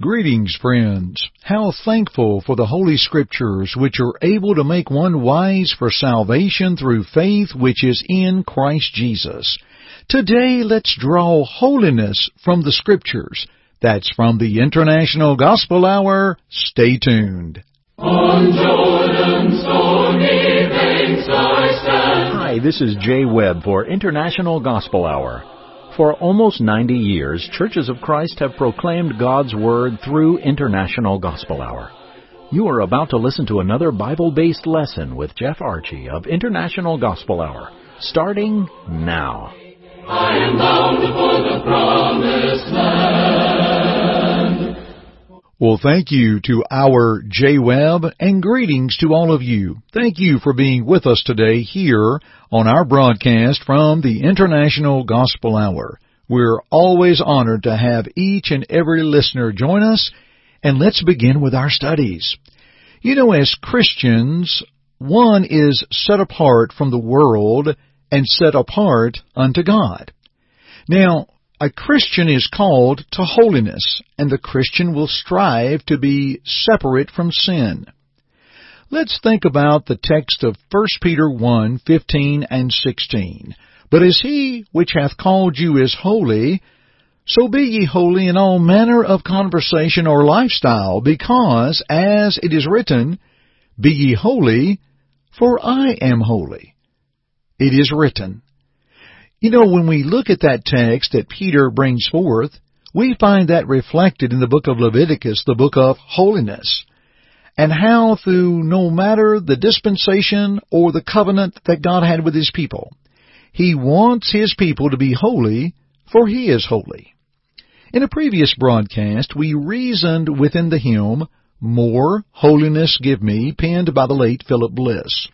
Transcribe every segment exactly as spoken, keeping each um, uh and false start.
Greetings, friends. How thankful for the Holy Scriptures, which are able to make one wise for salvation through faith which is in Christ Jesus. Today, let's draw holiness from the Scriptures. That's from the International Gospel Hour. Stay tuned. On Jordan's stormy banks I stand. Hi, this is Jay Webb for International Gospel Hour. For almost ninety years, Churches of Christ have proclaimed God's Word through International Gospel Hour. You are about to listen to another Bible-based lesson with Jeff Archie of International Gospel Hour, starting now. I am bound for the promised land. Well, thank you to our Jay Webb, and greetings to all of you. Thank you for being with us today here on our broadcast from the International Gospel Hour. We're always honored to have each and every listener join us, and let's begin with our studies. You know, as Christians, one is set apart from the world and set apart unto God. Now, a Christian is called to holiness, and the Christian will strive to be separate from sin. Let's think about the text of First Peter one, fifteen and sixteen. But as he which hath called you is holy, so be ye holy in all manner of conversation or lifestyle, because, as it is written, be ye holy, for I am holy. It is written. You know, when we look at that text that Peter brings forth, we find that reflected in the book of Leviticus, the book of holiness. And how through no matter the dispensation or the covenant that God had with His people, He wants His people to be holy, for He is holy. In a previous broadcast, we reasoned within the hymn, More Holiness Give Me, penned by the late Philip Bliss.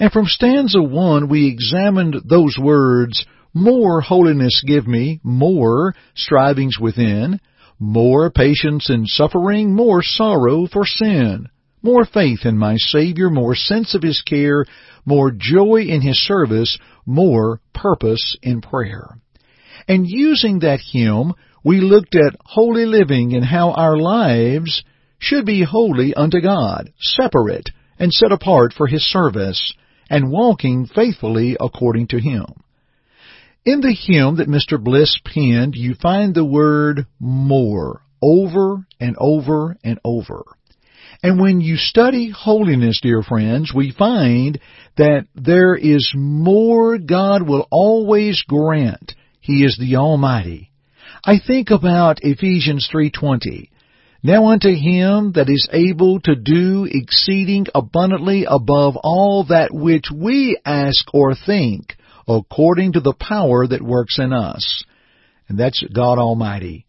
And from stanza one, we examined those words, More holiness give me, more strivings within, more patience in suffering, more sorrow for sin, more faith in my Savior, more sense of His care, more joy in His service, more purpose in prayer. And using that hymn, we looked at holy living and how our lives should be holy unto God, separate and set apart for His service, and walking faithfully according to Him. In the hymn that Mister Bliss penned, you find the word more over and over and over. And when you study holiness, dear friends, we find that there is more God will always grant. He is the Almighty. I think about Ephesians three twenty. Now unto Him that is able to do exceeding abundantly above all that which we ask or think, according to the power that works in us. And that's God Almighty.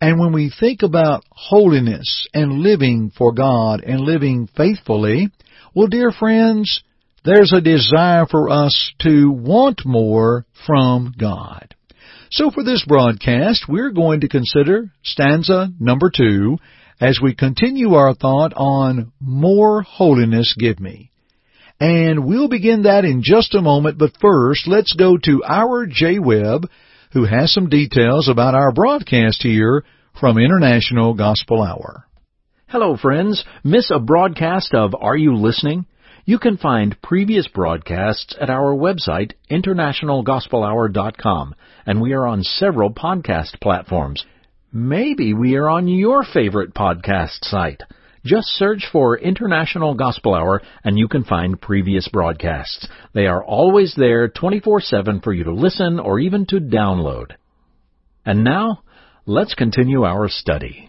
And when we think about holiness and living for God and living faithfully, well, dear friends, there's a desire for us to want more from God. So for this broadcast, we're going to consider stanza number two as we continue our thought on More Holiness Give Me. And we'll begin that in just a moment, but first, let's go to our Jay Webb, who has some details about our broadcast here from International Gospel Hour. Hello, friends. Miss a broadcast of Are You Listening? You can find previous broadcasts at our website, international gospel hour dot com, and we are on several podcast platforms. Maybe we are on your favorite podcast site. Just search for International Gospel Hour, and you can find previous broadcasts. They are always there twenty-four seven for you to listen or even to download. And now, let's continue our study.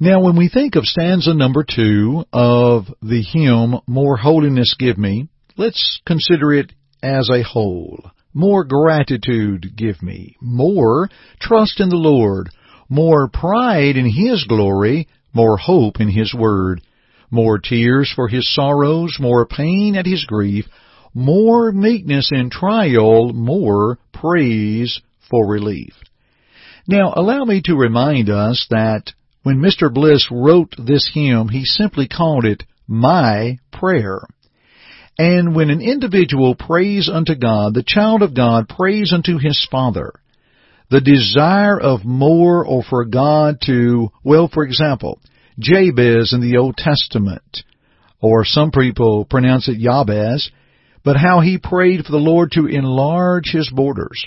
Now, when we think of stanza number two of the hymn, More Holiness Give Me, let's consider it as a whole. More gratitude give me, more trust in the Lord, more pride in His glory, more hope in His Word, more tears for His sorrows, more pain at His grief, more meekness in trial, more praise for relief. Now, allow me to remind us that when Mister Bliss wrote this hymn, he simply called it My Prayer. And when an individual prays unto God, the child of God prays unto his Father. the desire of more, or for God to, well, for example, Jabez in the Old Testament, or some people pronounce it Jabez, but how he prayed for the Lord to enlarge his borders.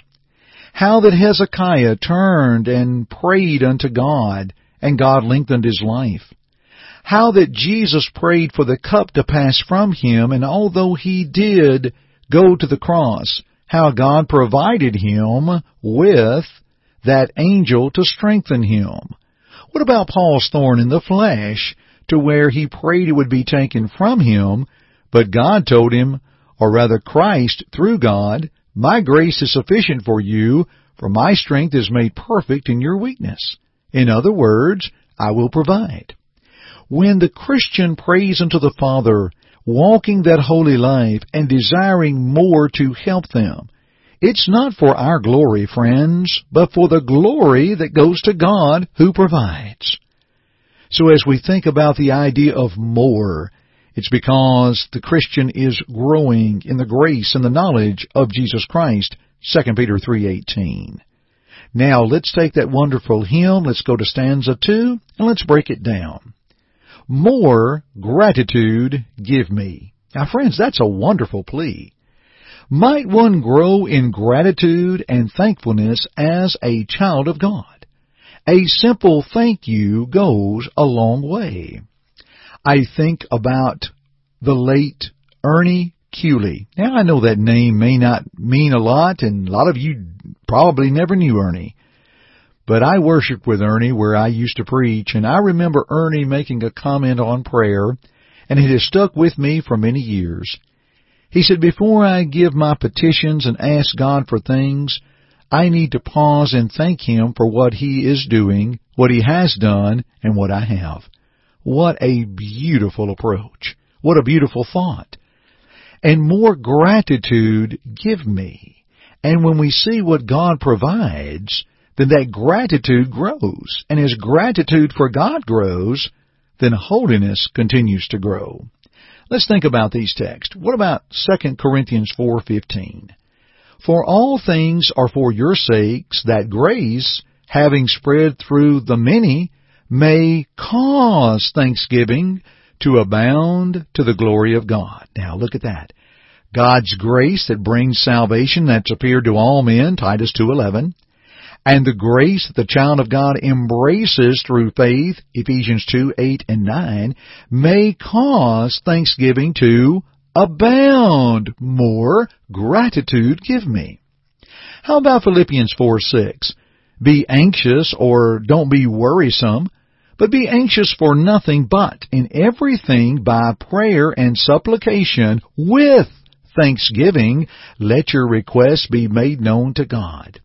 How that Hezekiah turned and prayed unto God, and God lengthened his life. How that Jesus prayed for the cup to pass from him, and although he did go to the cross, how God provided him with that angel to strengthen him. What about Paul's thorn in the flesh, to where he prayed it would be taken from him, but God told him, or rather Christ, through God, "My grace is sufficient for you, for my strength is made perfect in your weakness." In other words, I will provide. When the Christian prays unto the Father, walking that holy life and desiring more to help them, it's not for our glory, friends, but for the glory that goes to God who provides. So as we think about the idea of more, it's because the Christian is growing in the grace and the knowledge of Jesus Christ, Second Peter three eighteen. Now, let's take that wonderful hymn, let's go to stanza two, and let's break it down. More gratitude give me. Now, friends, that's a wonderful plea. Might one grow in gratitude and thankfulness as a child of God? A simple thank you goes a long way. I think about the late Ernie Cueley. Now, I know that name may not mean a lot, and a lot of you probably never knew Ernie. But I worshiped with Ernie where I used to preach, and I remember Ernie making a comment on prayer, and it has stuck with me for many years. He said, "Before I give my petitions and ask God for things, I need to pause and thank Him for what He is doing, what He has done, and what I have." What a beautiful approach. What a beautiful thought. And more gratitude give me. And when we see what God provides, then that gratitude grows. And as gratitude for God grows, then holiness continues to grow. Let's think about these texts. What about Second Corinthians four fifteen? For all things are for your sakes, that grace, having spread through the many, may cause thanksgiving to abound to the glory of God. Now, look at that. God's grace that brings salvation, that's appeared to all men, Titus two eleven. And the grace that the child of God embraces through faith, Ephesians two eight and nine, may cause thanksgiving to abound. More gratitude give me. How about Philippians four six? Be anxious, or don't be worrisome, but be anxious for nothing, but in everything by prayer and supplication with thanksgiving, let your requests be made known to God.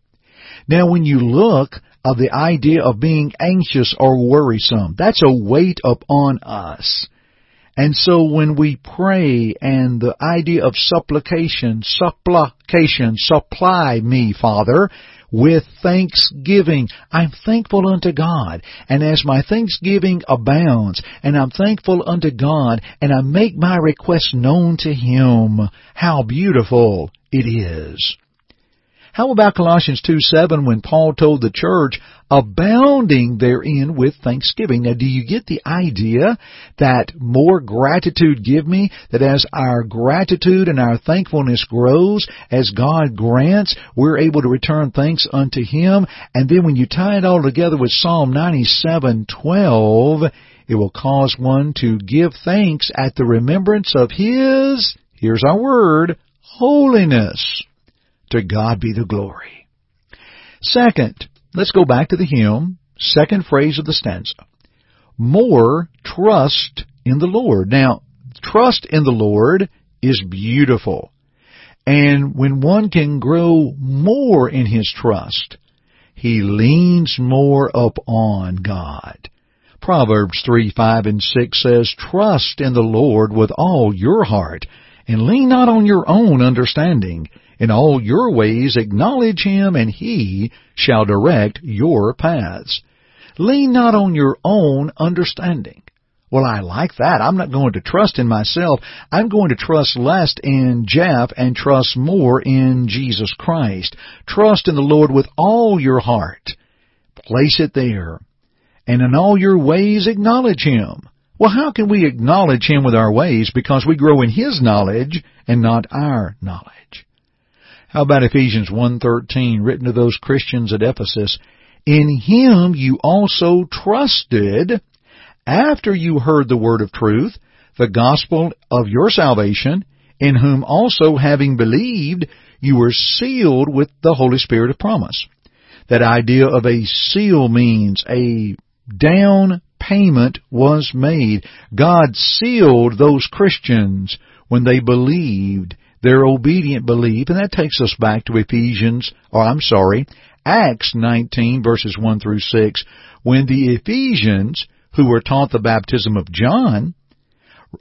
Now, when you look at the idea of being anxious or worrisome, that's a weight upon us. And so when we pray, and the idea of supplication, supplication, supply me, Father, with thanksgiving, I'm thankful unto God. And as my thanksgiving abounds, and I'm thankful unto God, and I make my request known to Him, how beautiful it is. How about Colossians two seven, when Paul told the church, abounding therein with thanksgiving? Now, do you get the idea that more gratitude give me, that as our gratitude and our thankfulness grows, as God grants, we're able to return thanks unto Him? And then when you tie it all together with Psalm ninety-seven twelve, it will cause one to give thanks at the remembrance of His, here's our word, holiness. To God be the glory. Second, let's go back to the hymn, second phrase of the stanza. More trust in the Lord. Now, trust in the Lord is beautiful. And when one can grow more in his trust, he leans more upon God. Proverbs three, five, and six says, trust in the Lord with all your heart, and lean not on your own understanding. In all your ways acknowledge Him, and He shall direct your paths. Lean not on your own understanding. Well, I like that. I'm not going to trust in myself. I'm going to trust less in Jeff and trust more in Jesus Christ. Trust in the Lord with all your heart. Place it there. And in all your ways acknowledge Him. Well, how can we acknowledge Him with our ways? Because we grow in His knowledge and not our knowledge. How about Ephesians one thirteen, written to those Christians at Ephesus? In Him you also trusted, after you heard the word of truth, the gospel of your salvation, in whom also, having believed, you were sealed with the Holy Spirit of promise. That idea of a seal means a down payment was made. God sealed those Christians when they believed, their obedient belief. And that takes us back to Ephesians, or I'm sorry, Acts nineteen, verses one through six, when the Ephesians, who were taught the baptism of John,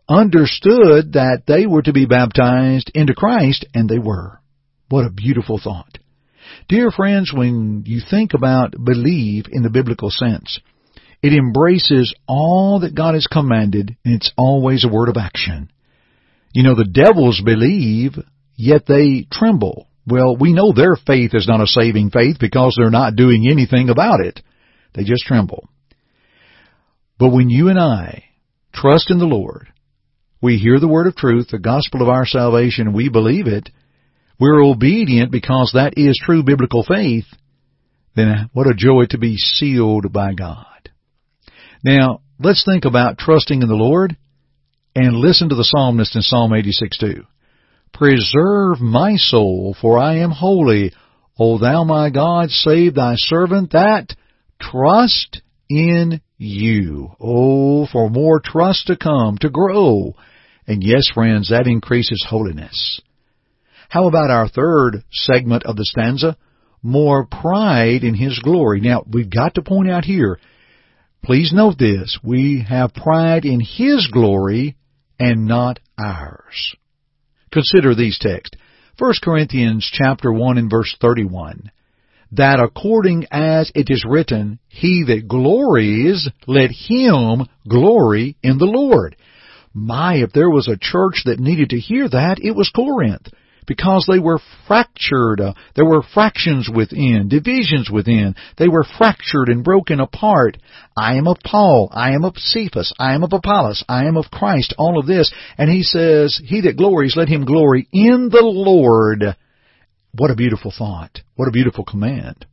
understood that they were to be baptized into Christ, and they were. What a beautiful thought. Dear friends, when you think about believe in the biblical sense, it embraces all that God has commanded, and it's always a word of action. You know, the devils believe, yet they tremble. Well, we know their faith is not a saving faith because they're not doing anything about it. They just tremble. But when you and I trust in the Lord, we hear the word of truth, the gospel of our salvation, we believe it, we're obedient because that is true biblical faith, then what a joy to be sealed by God. Now, let's think about trusting in the Lord and listen to the psalmist in Psalm eighty-six two. Preserve my soul, for I am holy. O thou my God, save thy servant that trust in you. Oh, for more trust to come, to grow. And yes, friends, that increases holiness. How about our third segment of the stanza? More pride in His glory. Now, we've got to point out here, please note this, we have pride in His glory and not ours. Consider these texts. First Corinthians chapter one and verse thirty-one. That according as it is written, he that glories, let him glory in the Lord. My, if there was a church that needed to hear that, it was Corinth. Because they were fractured. Uh, there were fractions within, divisions within. They were fractured and broken apart. I am of Paul. I am of Cephas. I am of Apollos. I am of Christ. All of this. And he says, he that glories, let him glory in the Lord. What a beautiful thought. What a beautiful command.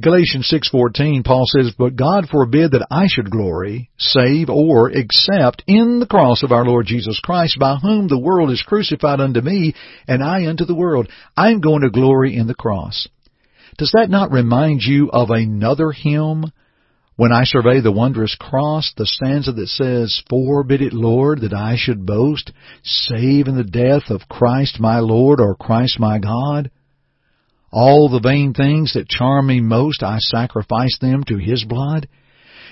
Galatians six fourteen, Paul says, but God forbid that I should glory, save or except in the cross of our Lord Jesus Christ, by whom the world is crucified unto me, and I unto the world. I am going to glory in the cross. Does that not remind you of another hymn? When I survey the wondrous cross, the stanza that says, forbid it, Lord, that I should boast, save in the death of Christ my Lord, or Christ my God. All the vain things that charm me most, I sacrifice them to His blood.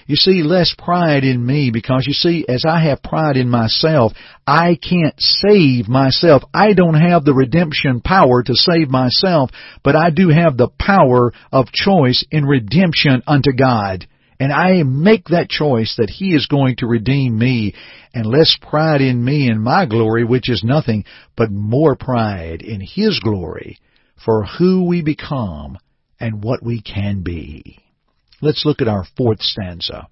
You see, less pride in me, because you see, as I have pride in myself, I can't save myself. I don't have the redemption power to save myself, but I do have the power of choice in redemption unto God. And I make that choice that He is going to redeem me, and less pride in me and my glory, which is nothing, but more pride in His glory, for who we become and what we can be. Let's look at our fourth stanza.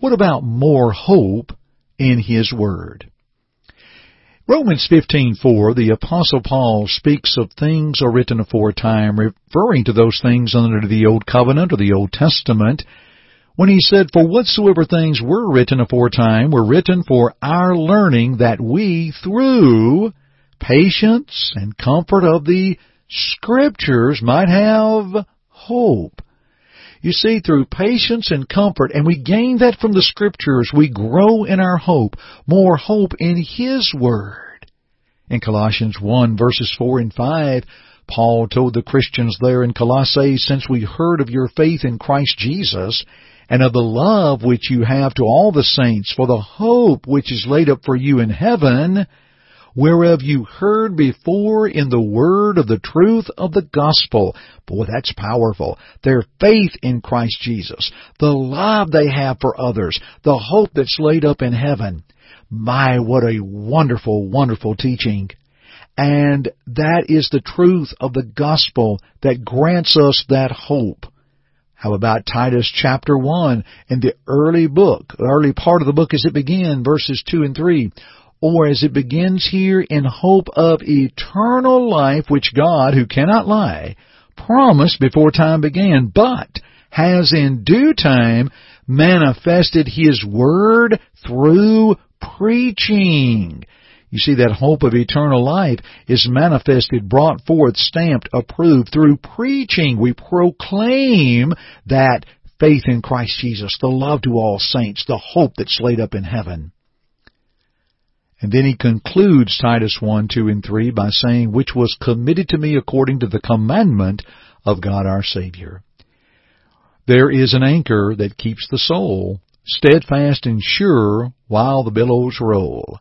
What about more hope in His Word? Romans fifteen four, the Apostle Paul speaks of things are written aforetime, referring to those things under the Old Covenant or the Old Testament, when he said, for whatsoever things were written aforetime were written for our learning, that we, through patience and comfort of the Scriptures, might have hope. You see, through patience and comfort, and we gain that from the Scriptures, we grow in our hope, more hope in His Word. In Colossians one, verses four and five, Paul told the Christians there in Colossae, since we heard of your faith in Christ Jesus, and of the love which you have to all the saints, for the hope which is laid up for you in heaven, whereof you heard before in the word of the truth of the gospel. Boy, that's powerful. Their faith in Christ Jesus, the love they have for others, the hope that's laid up in heaven. My, what a wonderful, wonderful teaching. And that is the truth of the gospel that grants us that hope. How about Titus chapter one in the early book, early part of the book as it begins, verses two and three, or as it begins here, in hope of eternal life, which God, who cannot lie, promised before time began, but has in due time manifested His word through preaching. You see, that hope of eternal life is manifested, brought forth, stamped, approved through preaching. We proclaim that faith in Christ Jesus, the love to all saints, the hope that's laid up in heaven. And then he concludes Titus one, two, and three by saying, which was committed to me according to the commandment of God our Savior. There is an anchor that keeps the soul steadfast and sure while the billows roll.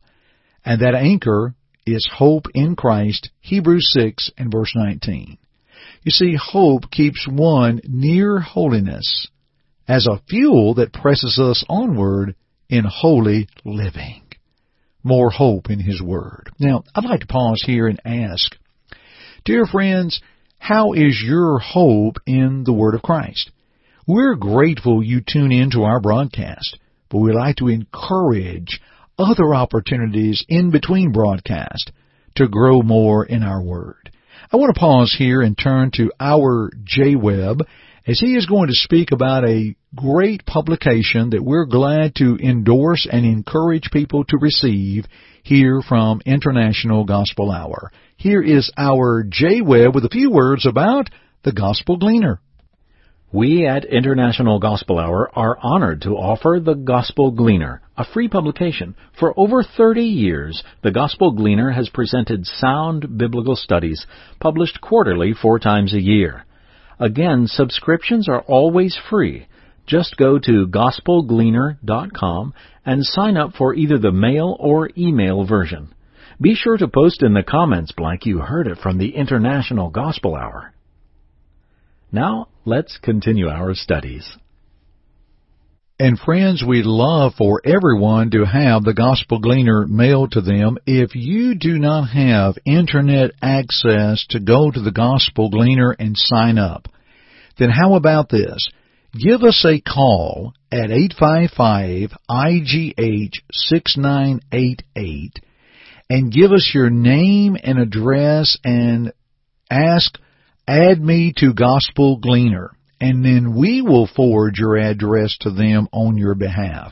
And that anchor is hope in Christ, Hebrews six and verse nineteen. You see, hope keeps one near holiness as a fuel that presses us onward in holy living. More hope in His Word. Now, I'd like to pause here and ask, dear friends, how is your hope in the Word of Christ? We're grateful you tune in to our broadcast, but we'd like to encourage other opportunities in between broadcast to grow more in our Word. I want to pause here and turn to our Jay Webb as he is going to speak about a great publication that we're glad to endorse and encourage people to receive here from International Gospel Hour. Here is our Jay Webb with a few words about The Gospel Gleaner. We at International Gospel Hour are honored to offer The Gospel Gleaner, a free publication. For over thirty years, The Gospel Gleaner has presented sound biblical studies, published quarterly four times a year. Again, subscriptions are always free. Just go to gospel gleaner dot com and sign up for either the mail or email version. Be sure to post in the comments blank you heard it from the International Gospel Hour. Now, let's continue our studies. And friends, we'd love for everyone to have the Gospel Gleaner mailed to them. If you do not have internet access to go to the Gospel Gleaner and sign up, then how about this? Give us a call at eight five five I G H six nine eight eight and give us your name and address and ask, add me to Gospel Gleaner, and then we will forward your address to them on your behalf.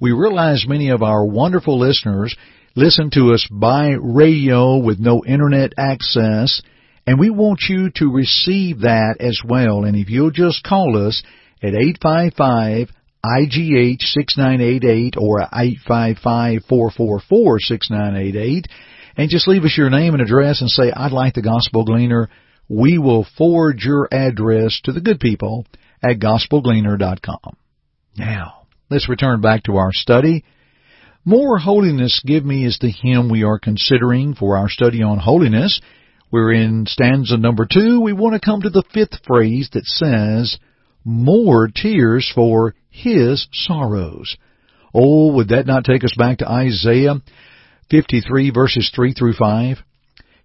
We realize many of our wonderful listeners listen to us by radio with no internet access, and we want you to receive that as well. And if you'll just call us at eight five five I G H six nine eight eight or eight five five four four four six nine eight eight, and just leave us your name and address and say, I'd like the Gospel Gleaner. We will forward your address to the good people at gospel gleaner dot com. Now, let's return back to our study. More Holiness Give Me is the hymn we are considering for our study on holiness. We're in stanza number two. We want to come to the fifth phrase that says, more tears for His sorrows. Oh, would that not take us back to Isaiah fifty-three, verses three through five?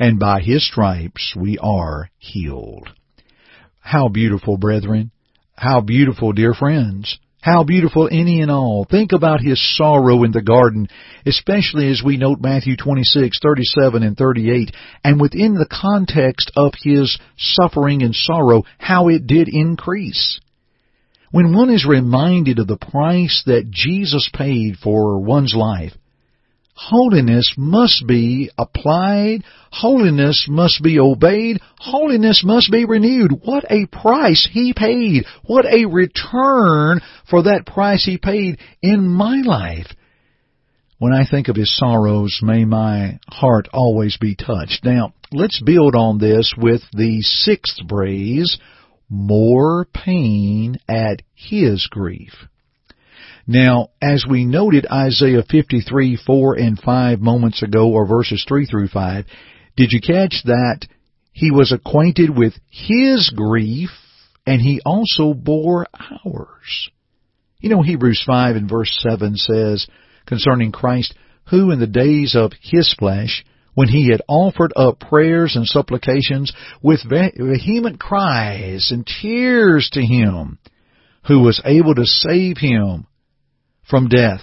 and by His stripes we are healed. How beautiful, brethren. How beautiful, dear friends. How beautiful any and all. Think about His sorrow in the garden, especially as we note Matthew twenty-six, thirty-seven, and thirty-eight, and within the context of His suffering and sorrow, how it did increase. When one is reminded of the price that Jesus paid for one's life, Holiness must be applied. Holiness must be obeyed. Holiness must be renewed. What a price He paid. What a return for that price He paid in my life. When I think of His sorrows, may my heart always be touched. Now, let's build on this with the sixth phrase, more pain at His grief. Now, as we noted Isaiah fifty-three, four and five moments ago, or verses three through five, did you catch that He was acquainted with His grief, and He also bore ours? You know, Hebrews five and verse seven says, concerning Christ, who in the days of His flesh, when He had offered up prayers and supplications with vehement cries and tears to Him, who was able to save Him from death,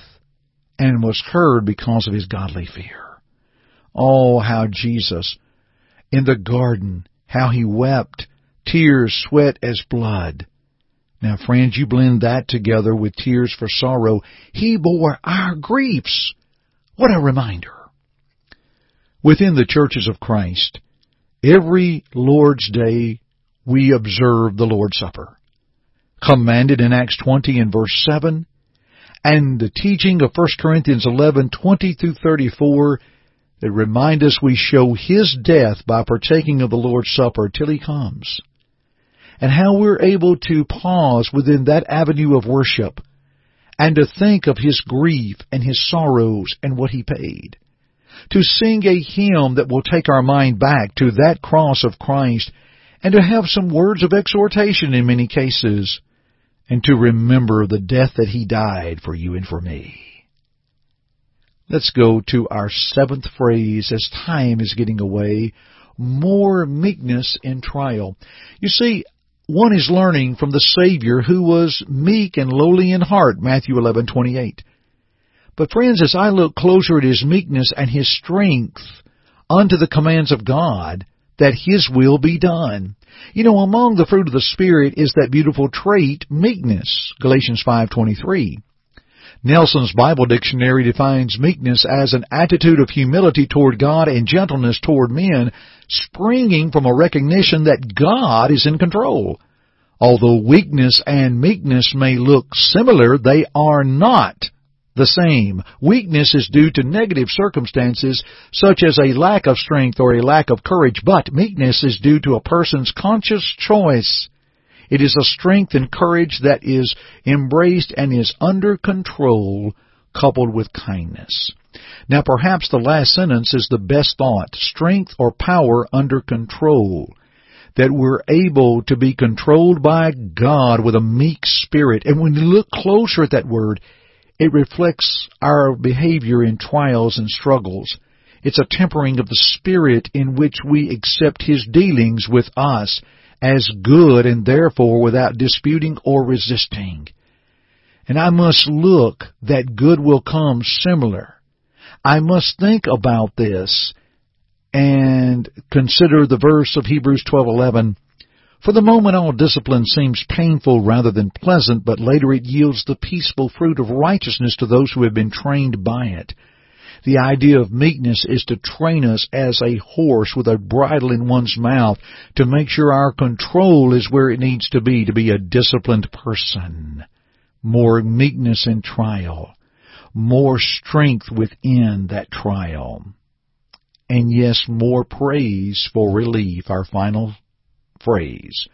and was heard because of His godly fear. Oh, how Jesus, in the garden, how He wept, tears sweat as blood. Now, friends, you blend that together with tears for sorrow. He bore our griefs. What a reminder. Within the churches of Christ, every Lord's Day, we observe the Lord's Supper, commanded in Acts twenty and verse seven, and the teaching of First Corinthians eleven, twenty through thirty-four, that remind us we show His death by partaking of the Lord's Supper till He comes. And how we're able to pause within that avenue of worship and to think of His grief and His sorrows and what He paid. To sing a hymn that will take our mind back to that cross of Christ, and to have some words of exhortation in many cases, and to remember the death that He died for you and for me. Let's go to our seventh phrase as time is getting away. More meekness in trial. You see, one is learning from the Savior who was meek and lowly in heart, Matthew eleven twenty eight. But friends, as I look closer at His meekness and His strength unto the commands of God, that His will be done. You know, among the fruit of the Spirit is that beautiful trait, meekness, Galatians five twenty-three. Nelson's Bible Dictionary defines meekness as an attitude of humility toward God and gentleness toward men, springing from a recognition that God is in control. Although weakness and meekness may look similar, they are not the same. Weakness is due to negative circumstances, such as a lack of strength or a lack of courage, but meekness is due to a person's conscious choice. It is a strength and courage that is embraced and is under control, coupled with kindness. Now, perhaps the last sentence is the best thought, strength or power under control, that we're able to be controlled by God with a meek spirit. And when you look closer at that word, it reflects our behavior in trials and struggles. It's a tempering of the spirit in which we accept His dealings with us as good and therefore without disputing or resisting. And I must look that good will come similar. I must think about this and consider the verse of Hebrews twelve eleven. For the moment all discipline seems painful rather than pleasant, but later it yields the peaceful fruit of righteousness to those who have been trained by it. The idea of meekness is to train us as a horse with a bridle in one's mouth to make sure our control is where it needs to be to be a disciplined person. More meekness in trial. More strength within that trial. And yes, more praise for relief, our final phrase.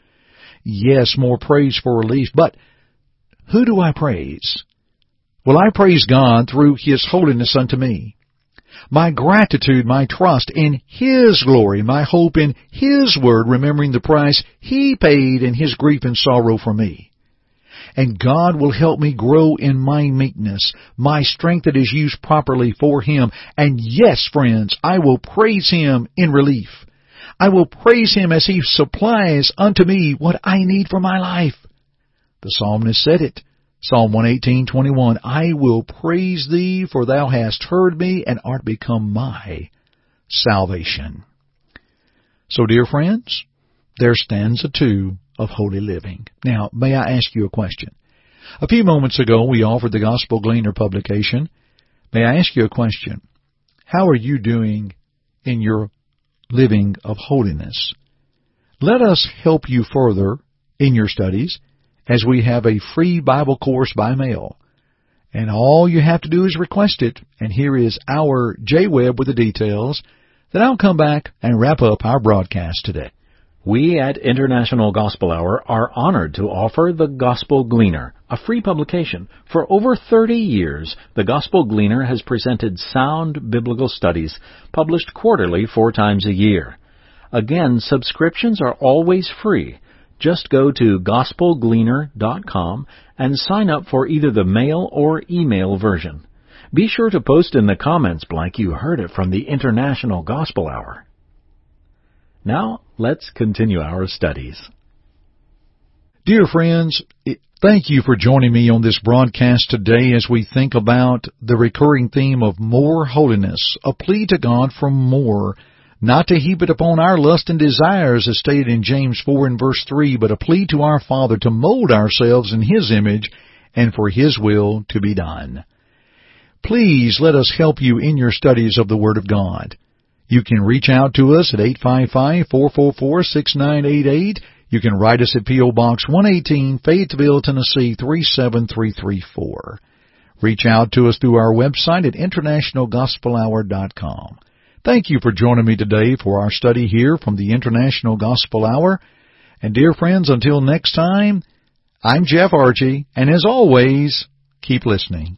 Yes, more praise for relief. But who do I praise? Well, I praise God through His holiness unto me. My gratitude, my trust in His glory, my hope in His word, remembering the price He paid in His grief and sorrow for me. And God will help me grow in my meekness, my strength that is used properly for Him. And yes, friends, I will praise Him in relief. I will praise Him as He supplies unto me what I need for my life. The psalmist said it, Psalm one eighteen twenty-one, I will praise Thee, for Thou hast heard me and art become my salvation. So, dear friends, there's stanza two of holy living. Now, may I ask you a question? A few moments ago, we offered the Gospel Gleaner publication. May I ask you a question? How are you doing in your living of holiness? Let us help you further in your studies as we have a free Bible course by mail. And all you have to do is request it. And here is our Jay Webb with the details. Then I'll come back and wrap up our broadcast today. We at International Gospel Hour are honored to offer The Gospel Gleaner, a free publication. For over thirty years, The Gospel Gleaner has presented sound biblical studies, published quarterly four times a year. Again, subscriptions are always free. Just go to gospel gleaner dot com and sign up for either the mail or email version. Be sure to post in the comments blank you heard it from the International Gospel Hour. Now, let's continue our studies. Dear friends, thank you for joining me on this broadcast today as we think about the recurring theme of more holiness, a plea to God for more, not to heap it upon our lust and desires as stated in James four and verse three, but a plea to our Father to mold ourselves in His image and for His will to be done. Please let us help you in your studies of the Word of God. You can reach out to us at eight five five, four four four, six nine eight eight. You can write us at P O Box one eighteen, Fayetteville, Tennessee, three seven three three four. Reach out to us through our website at international gospel hour dot com. Thank you for joining me today for our study here from the International Gospel Hour. And dear friends, until next time, I'm Jeff Archie, and as always, keep listening.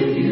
you.